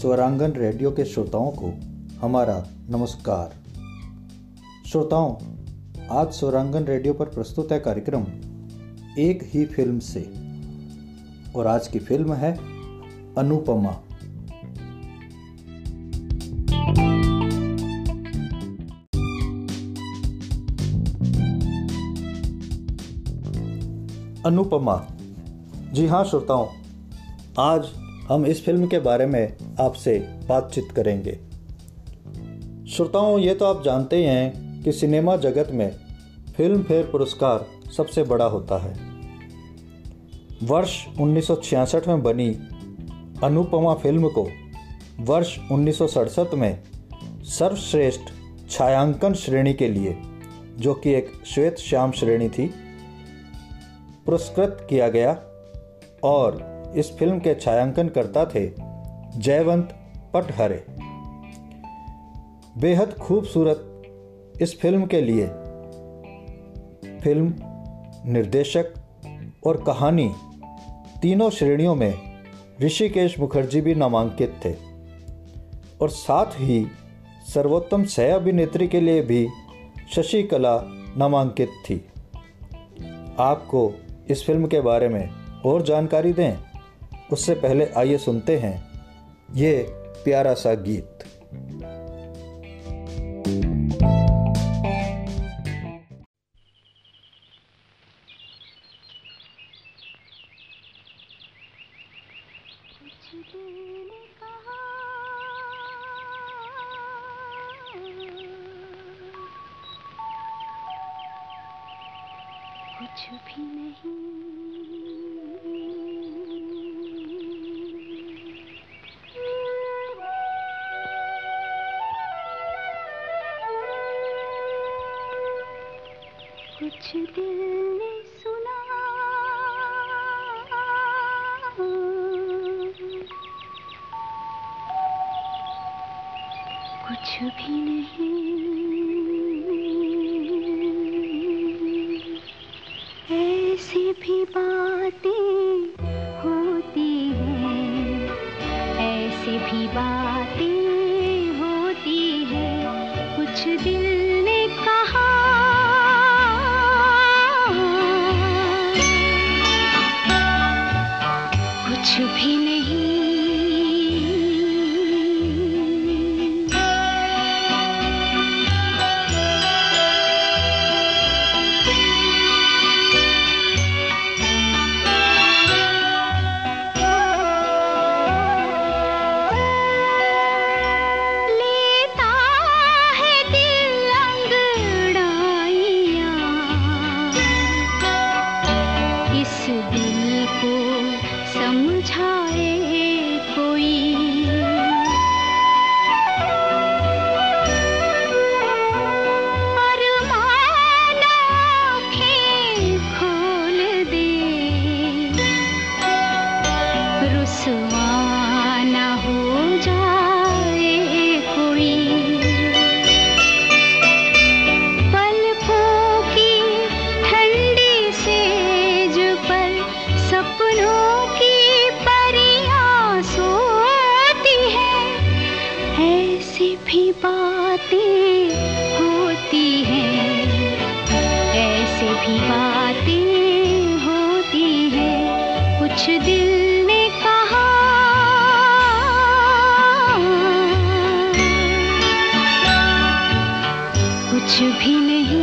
स्वरांगन radio के श्रोताओं को हमारा नमस्कार। श्रोताओं, आज स्वरांगन रेडियो पर प्रस्तुत है कार्यक्रम एक ही फिल्म से, और आज की फिल्म है अनुपमा। अनुपमा। जी हाँ श्रोताओं, आज हम इस फिल्म के बारे में आपसे बातचीत करेंगे। श्रोताओं, ये तो आप जानते ही हैं कि सिनेमा जगत में फ़िल्मफ़ेयर पुरस्कार सबसे बड़ा होता है। वर्ष 1966 में बनी अनुपमा फिल्म को वर्ष 1967 में सर्वश्रेष्ठ छायांकन श्रेणी के लिए, जो कि एक श्वेत श्याम श्रेणी थी, पुरस्कृत किया गया। और इस फिल्म के छायांकन करता थे जयवंत पटहरे। बेहद खूबसूरत इस फिल्म के लिए फिल्म, निर्देशक और कहानी, तीनों श्रेणियों में ऋषिकेश मुखर्जी भी नामांकित थे, और साथ ही सर्वोत्तम सह अभिनेत्री के लिए भी शशिकला नामांकित थी। आपको इस फिल्म के बारे में और जानकारी दें उससे पहले आइए सुनते हैं ये प्यारा सा गीत। कुछ भी नहीं कुछ दिल ने सुना, कुछ भी नहीं। ऐसी भी बातें होती हैं, ऐसी भी बातें होती हैं, कुछ दिल ने कहा, कुछ भी नहीं। लेता है दिल अंगड़ाइयां, इस दिल को समझाए कोई, अरमान आँखें खोल दे, रुसवा ना हो जाए कोई, पलकों की ठंडी सेज पर सपनों भी बातें होती हैं, ऐसे भी बातें होती हैं, कुछ दिल ने कहा, कुछ भी नहीं।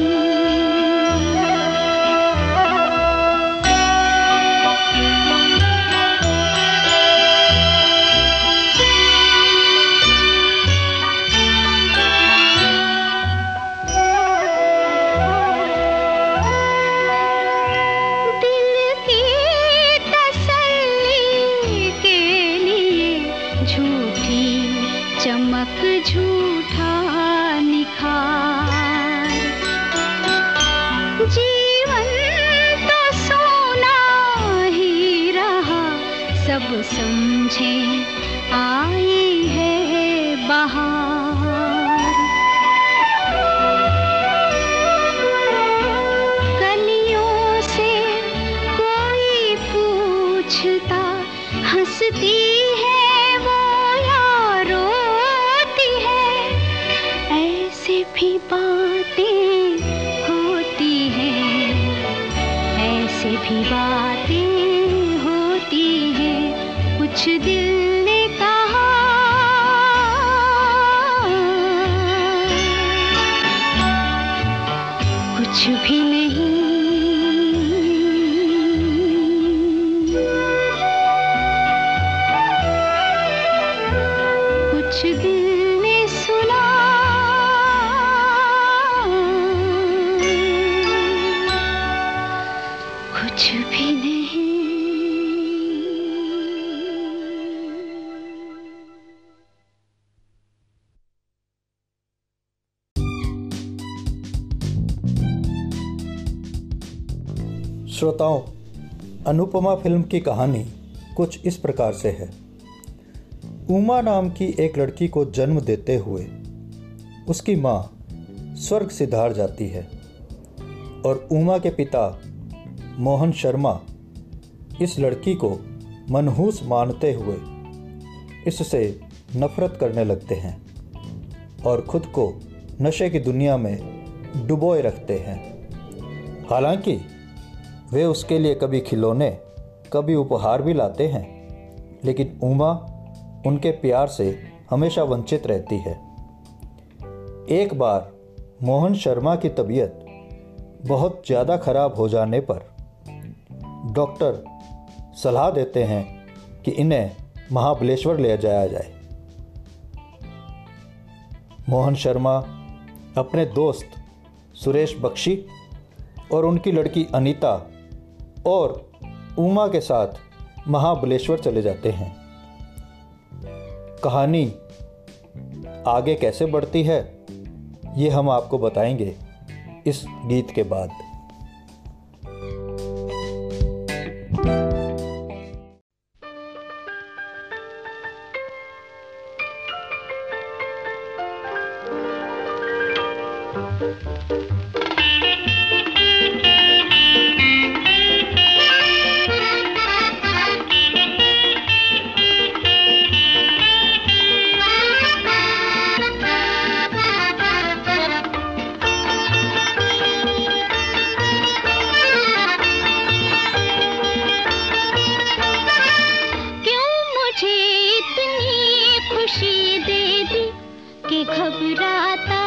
चमक झूठा निखार, जीवन तो सोना ही रहा, सब समझे आई है बहार, कलियों से कोई पूछता, हंसती है वो भी बातें होती हैं कुछ दिल श्रोताओं, अनुपमा फिल्म की कहानी कुछ इस प्रकार से है। उमा नाम की एक लड़की को जन्म देते हुए उसकी माँ स्वर्ग सिधार जाती है और उमा के पिता मोहन शर्मा इस लड़की को मनहूस मानते हुए इससे नफरत करने लगते हैं और खुद को नशे की दुनिया में डुबोए रखते हैं। हालांकि वे उसके लिए कभी खिलौने कभी उपहार भी लाते हैं, लेकिन उमा उनके प्यार से हमेशा वंचित रहती है। एक बार मोहन शर्मा की तबीयत बहुत ज़्यादा खराब हो जाने पर डॉक्टर सलाह देते हैं कि इन्हें महाबलेश्वर ले जाया जाए। मोहन शर्मा अपने दोस्त सुरेश बख्शी और उनकी लड़की अनीता और उमा के साथ महाबलेश्वर चले जाते हैं। कहानी आगे कैसे बढ़ती है ये हम आपको बताएंगे इस गीत के बाद। घबराता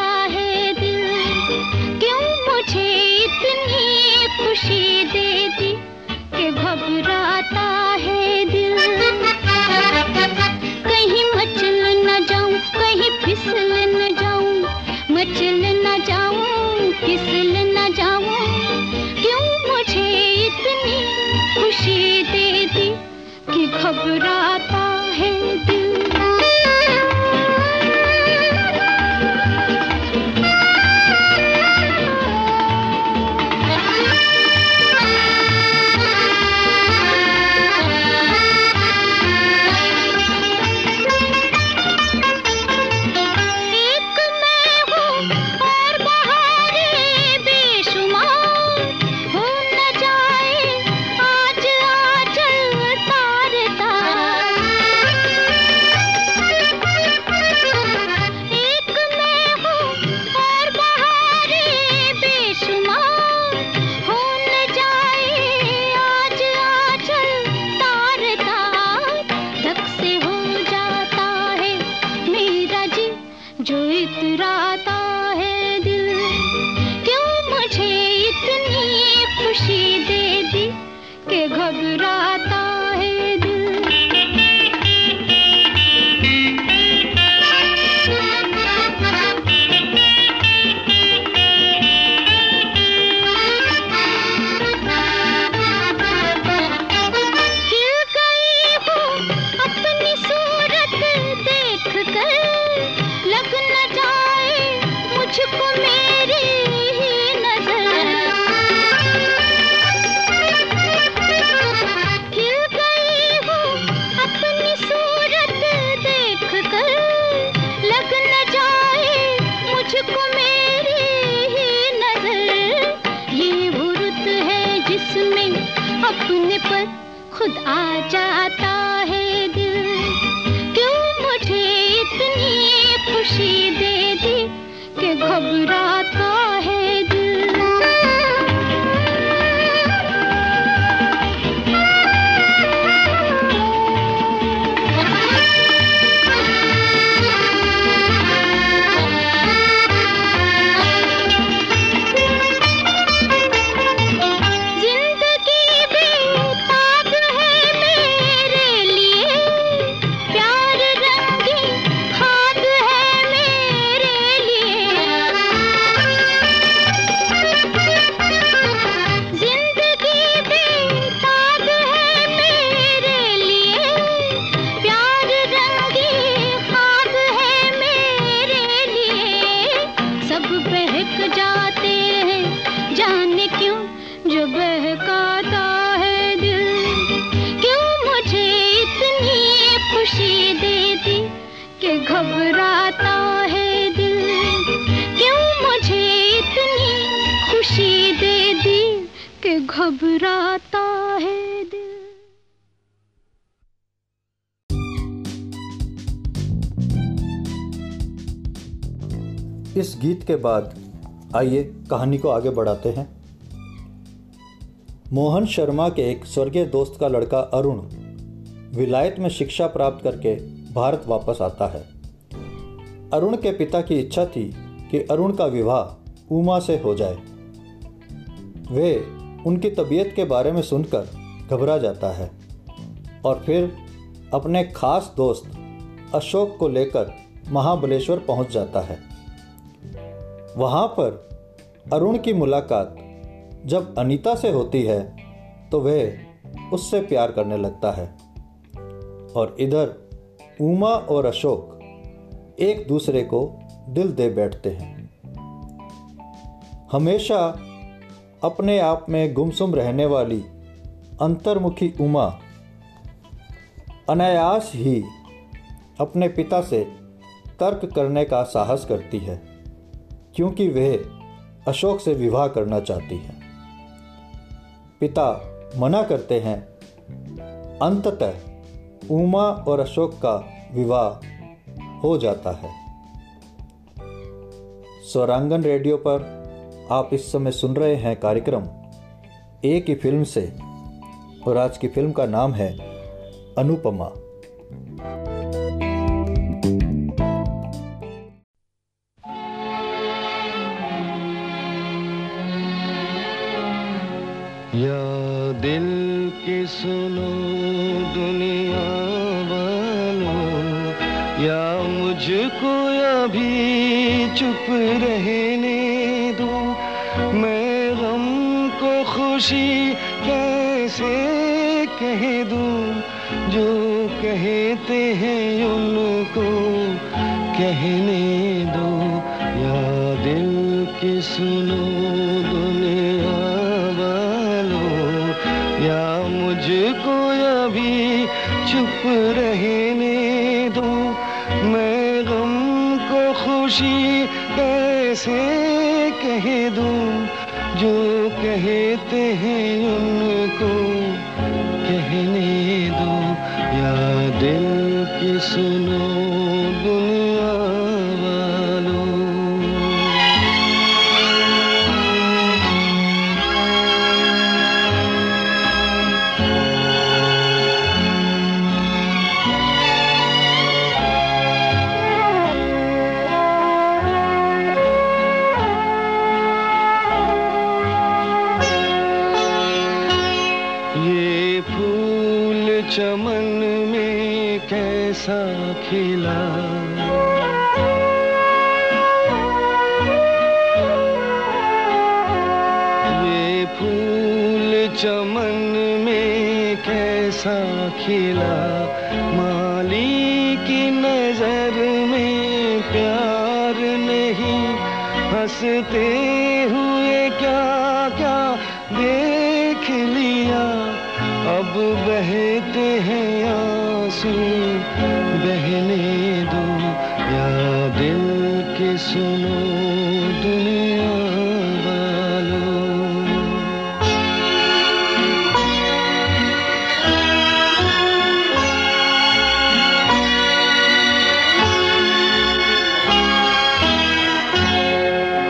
है दिल। घबराता है दिल। इस गीत के बाद आइए कहानी को आगे बढ़ाते हैं। मोहन शर्मा के एक स्वर्गीय दोस्त का लड़का अरुण विलायत में शिक्षा प्राप्त करके भारत वापस आता है। अरुण के पिता की इच्छा थी कि अरुण का विवाह उमा से हो जाए। वे उनकी तबीयत के बारे में सुनकर घबरा जाता है और फिर अपने खास दोस्त अशोक को लेकर महाबलेश्वर पहुंच जाता है। वहाँ पर अरुण की मुलाकात जब अनीता से होती है तो वह उससे प्यार करने लगता है और इधर उमा और अशोक एक दूसरे को दिल दे बैठते हैं। हमेशा अपने आप में गुमसुम रहने वाली अंतर्मुखी उमा अनायास ही अपने पिता से तर्क करने का साहस करती है क्योंकि वह अशोक से विवाह करना चाहती है। पिता मना करते हैं। अंततः उमा और अशोक का विवाह हो जाता है। स्वरांगन रेडियो पर आप इस समय सुन रहे हैं कार्यक्रम एक ही फिल्म से और आज की फिल्म का नाम है अनुपमा। दिल की सुनो दुनिया वालों, या मुझको अभी चुप रहने दो, मैं गम को खुशी कैसे कह दूं, जो कहते हैं उनको कहने दो। या दिल की सुनो दुनिया या मुझको अभी चुप रहने दो, मैं गम को खुशी कैसे कह दूं, जो कहते हैं उनको कहने दो। या दिल की सुनो दुनिया वालों। चमन में कैसा खिला, ये फूल चमन में कैसा खिला, माली की नजर में प्यार नहीं, हंसते हुए क्या क्या देख लिया, अब बहते हैं आंसू बहने दो। या दिल की सुनो दुनिया वालों।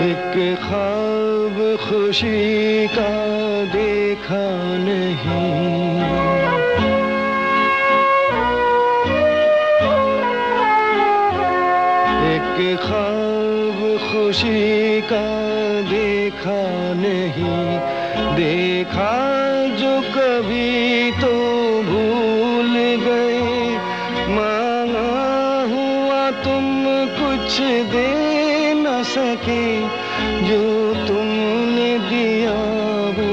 एक ख्वाब खुशी का देखा नहीं, ख्वाब खुशी का देखा नहीं, देखा जो कभी तो भूल गए, माना हुआ तुम कुछ दे न सके, जो तुमने दिया वो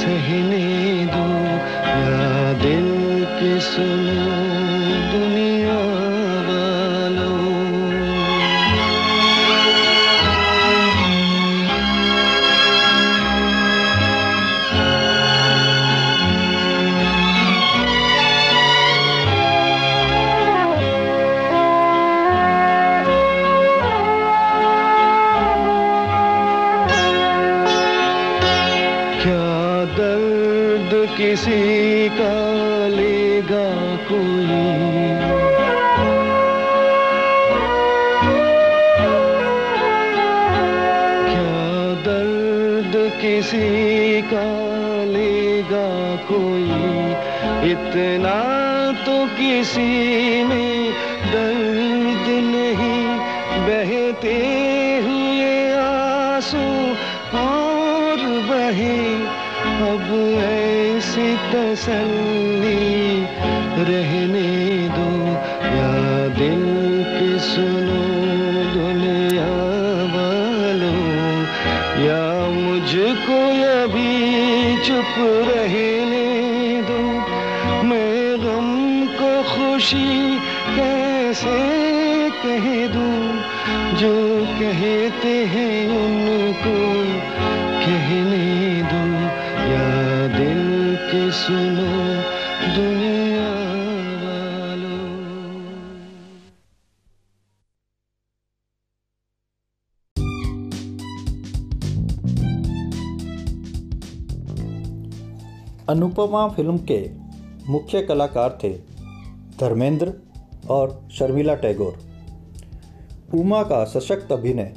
सहने दो। या दिल की सुनो दुनिया वालों। किसी का लेगा कोई, क्या दर्द किसी का लेगा कोई, इतना तो किसी में दर्द नहीं, बहते हुए आंसू और बहे, अब ऐसी तसल्ली रहने दो या दिल की, सुनो दुनिया वालों या मुझको अभी चुप रहने दो, मैं गम को खुशी कैसे कह दूं, जो कहते हैं उनको कहने दो या दिल के सुनो दुनिया वालों। अनुपमा फिल्म के मुख्य कलाकार थे धर्मेंद्र और शर्मिला टैगोर। उमा का सशक्त अभिनय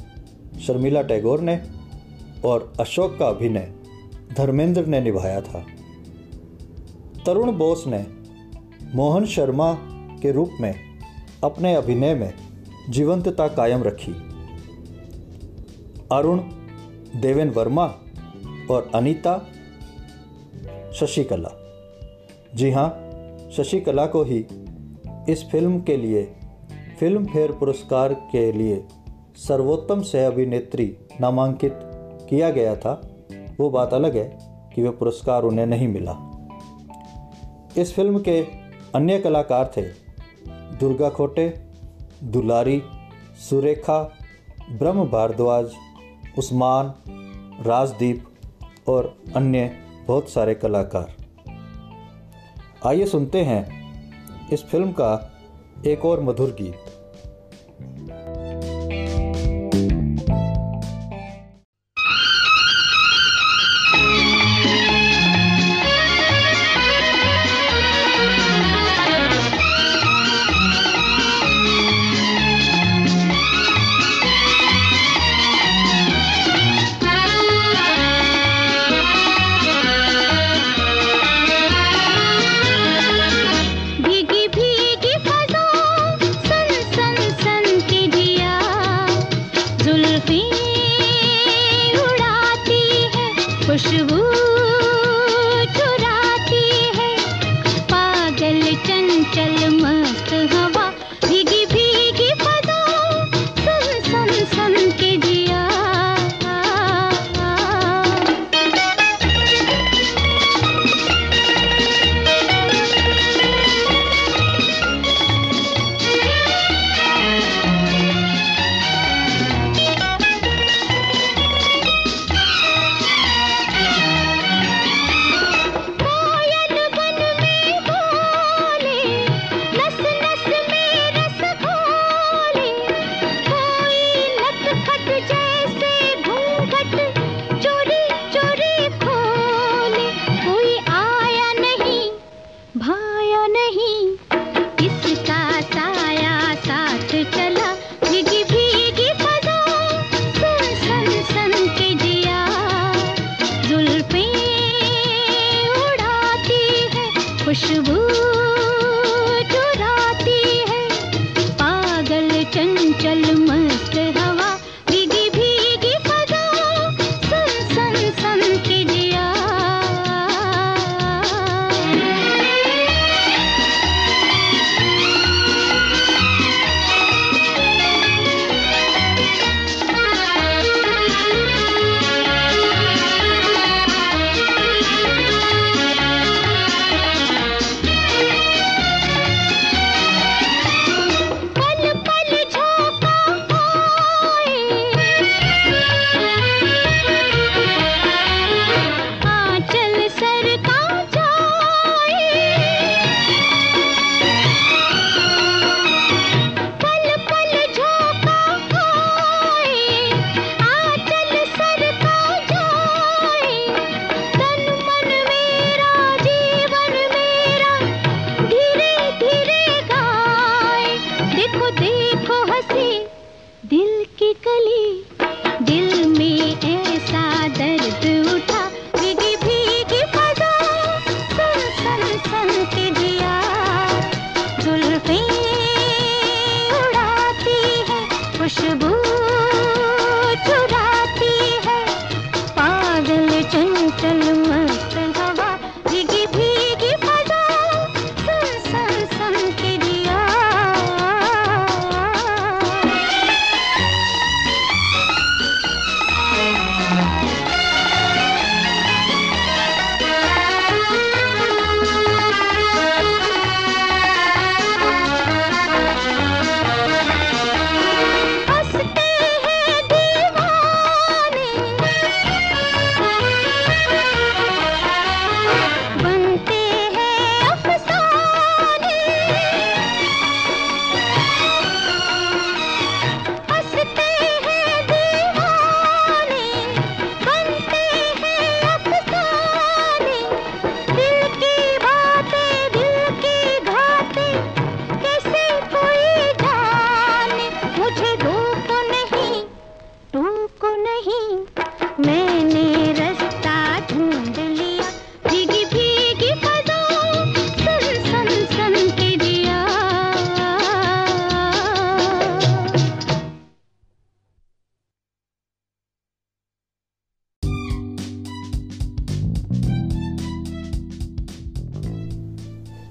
शर्मिला टैगोर ने और अशोक का अभिनय धर्मेंद्र ने निभाया था। तरुण बोस ने मोहन शर्मा के रूप में अपने अभिनय में जीवंतता कायम रखी। अरुण, देवेन वर्मा और अनीता शशिकला। जी हाँ, शशिकला को ही इस फिल्म के लिए फ़िल्मफ़ेयर पुरस्कार के लिए सर्वोत्तम सह अभिनेत्री नामांकित किया गया था। वो बात अलग है कि वे पुरस्कार उन्हें नहीं मिला। इस फिल्म के अन्य कलाकार थे दुर्गा खोटे, दुलारी, सुरेखा, ब्रह्म भारद्वाज, उस्मान, राजदीप और अन्य बहुत सारे कलाकार। आइए सुनते हैं इस फिल्म का एक और मधुर गीत।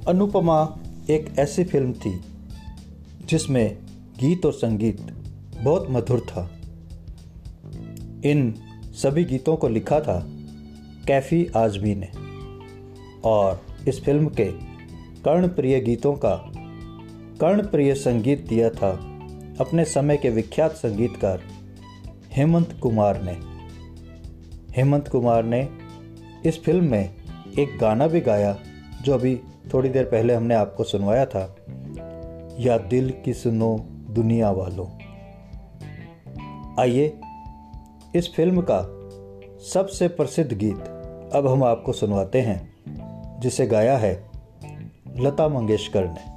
अनुपमा एक ऐसी फिल्म थी जिसमें गीत और संगीत बहुत मधुर था। इन सभी गीतों को लिखा था कैफ़ी आज़मी ने और इस फिल्म के कर्णप्रिय गीतों का कर्णप्रिय संगीत दिया था अपने समय के विख्यात संगीतकार हेमंत कुमार ने। हेमंत कुमार ने इस फिल्म में एक गाना भी गाया जो अभी थोड़ी देर पहले हमने आपको सुनवाया था, या दिल की सुनो दुनिया वालों। आइए इस फिल्म का सबसे प्रसिद्ध गीत अब हम आपको सुनवाते हैं जिसे गाया है लता मंगेशकर ने।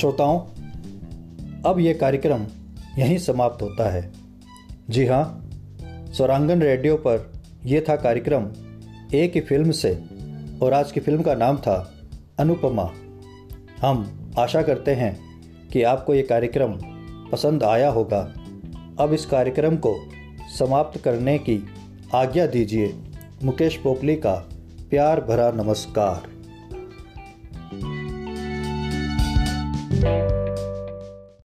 श्रोताओं, अब यह कार्यक्रम यहीं समाप्त होता है। जी हाँ, स्वरांगन रेडियो पर यह था कार्यक्रम एक ही फिल्म से, और आज की फिल्म का नाम था अनुपमा। हम आशा करते हैं कि आपको ये कार्यक्रम पसंद आया होगा। अब इस कार्यक्रम को समाप्त करने की आज्ञा दीजिए। मुकेश पोपली का प्यार भरा नमस्कार।